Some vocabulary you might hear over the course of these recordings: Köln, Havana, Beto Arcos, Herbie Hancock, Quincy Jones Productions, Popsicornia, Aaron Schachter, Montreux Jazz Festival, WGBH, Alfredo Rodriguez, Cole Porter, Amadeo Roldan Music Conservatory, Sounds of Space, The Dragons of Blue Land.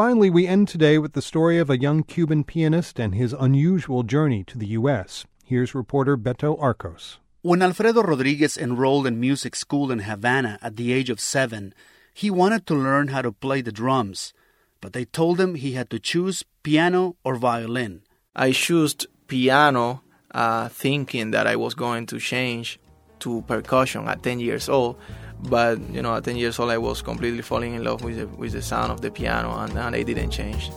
Finally, we end today with the story of a young Cuban pianist and his unusual journey to the U.S. Here's reporter Beto Arcos. When Alfredo Rodriguez enrolled in music school in Havana at the age of 7, he wanted to learn how to play the drums, but they told him he had to choose piano or violin. I chose piano, thinking that I was going to change to percussion at 10 years old. But, you know, at 10 years old, I was completely falling in love with the sound of the piano, and I didn't change.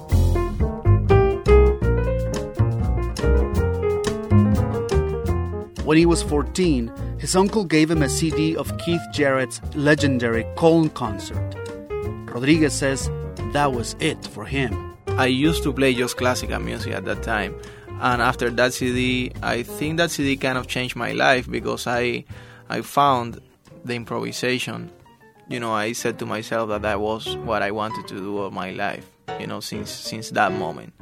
When he was 14, his uncle gave him a CD of Keith Jarrett's legendary Köln concert. Rodriguez says that was it for him. I used to play just classical music at that time. And after that CD, I think that CD kind of changed my life because I found the improvisation. You know, I said to myself that was what I wanted to do all my life, you know, since that moment.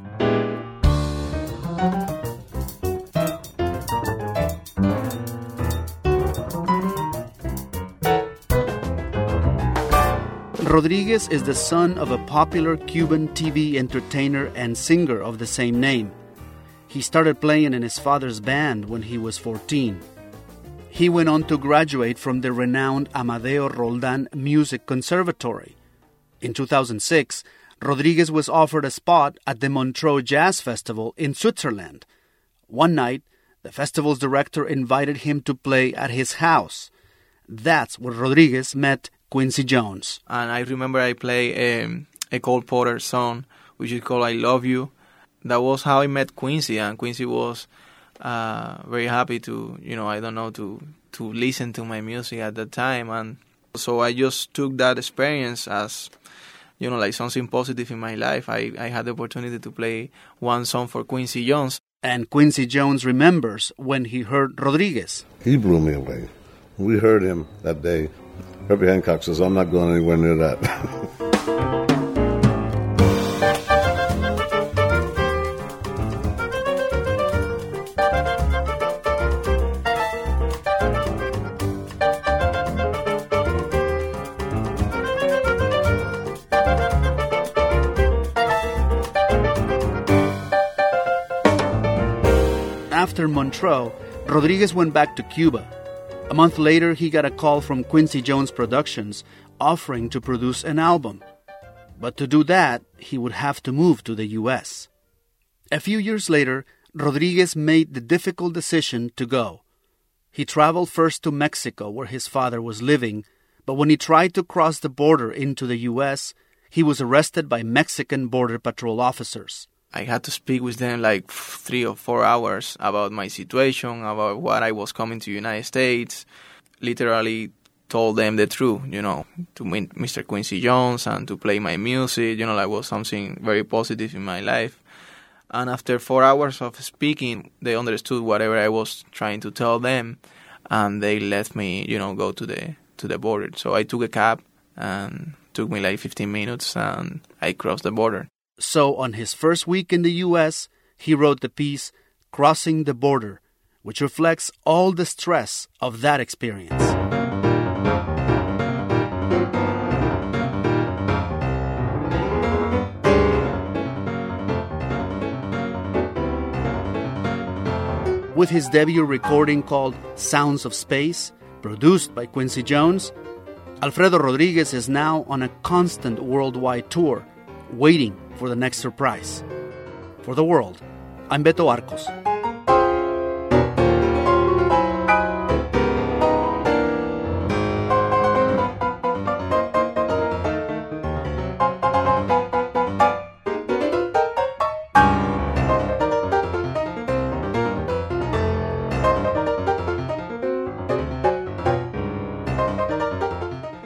Rodriguez is the son of a popular Cuban TV entertainer and singer of the same name. He started playing in his father's band when he was 14. He went on to graduate from the renowned Amadeo Roldan Music Conservatory. In 2006, Rodriguez was offered a spot at the Montreux Jazz Festival in Switzerland. One night, the festival's director invited him to play at his house. That's where Rodriguez met Quincy Jones. And I remember I played a Cole Porter song, which is called I Love You. That was how I met Quincy, and Quincy was very happy to, you know, I don't know, to listen to my music at that time. And so I just took that experience as, you know, like something positive in my life. I had the opportunity to play one song for Quincy Jones. And Quincy Jones remembers when he heard Rodriguez. He blew me away. We heard him that day. Herbie Hancock says, I'm not going anywhere near that. After Montreux, Rodriguez went back to Cuba. A month later, he got a call from Quincy Jones Productions offering to produce an album. But to do that, he would have to move to the U.S. A few years later, Rodriguez made the difficult decision to go. He traveled first to Mexico, where his father was living, but when he tried to cross the border into the U.S., he was arrested by Mexican Border Patrol officers. I had to speak with them like 3 or 4 hours about my situation, about what I was coming to the United States. Literally told them the truth, you know, to meet Mr. Quincy Jones and to play my music. You know, that was something very positive in my life. And after 4 hours of speaking, they understood whatever I was trying to tell them, and they let me, you know, go to the border. So I took a cab, and it took me like 15 minutes, and I crossed the border. So on his first week in the U.S., he wrote the piece Crossing the Border, which reflects all the stress of that experience. With his debut recording called Sounds of Space, produced by Quincy Jones, Alfredo Rodriguez is now on a constant worldwide tour, waiting for the next surprise. For the world, I'm Beto Arcos.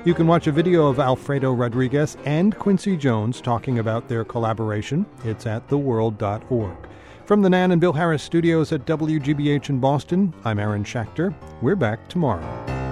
You can watch a video of Alfredo Rodriguez and Quincy Jones talking about their collaboration. It's at theworld.org. From the Nan and Bill Harris studios at WGBH in Boston, I'm Aaron Schachter. We're back tomorrow.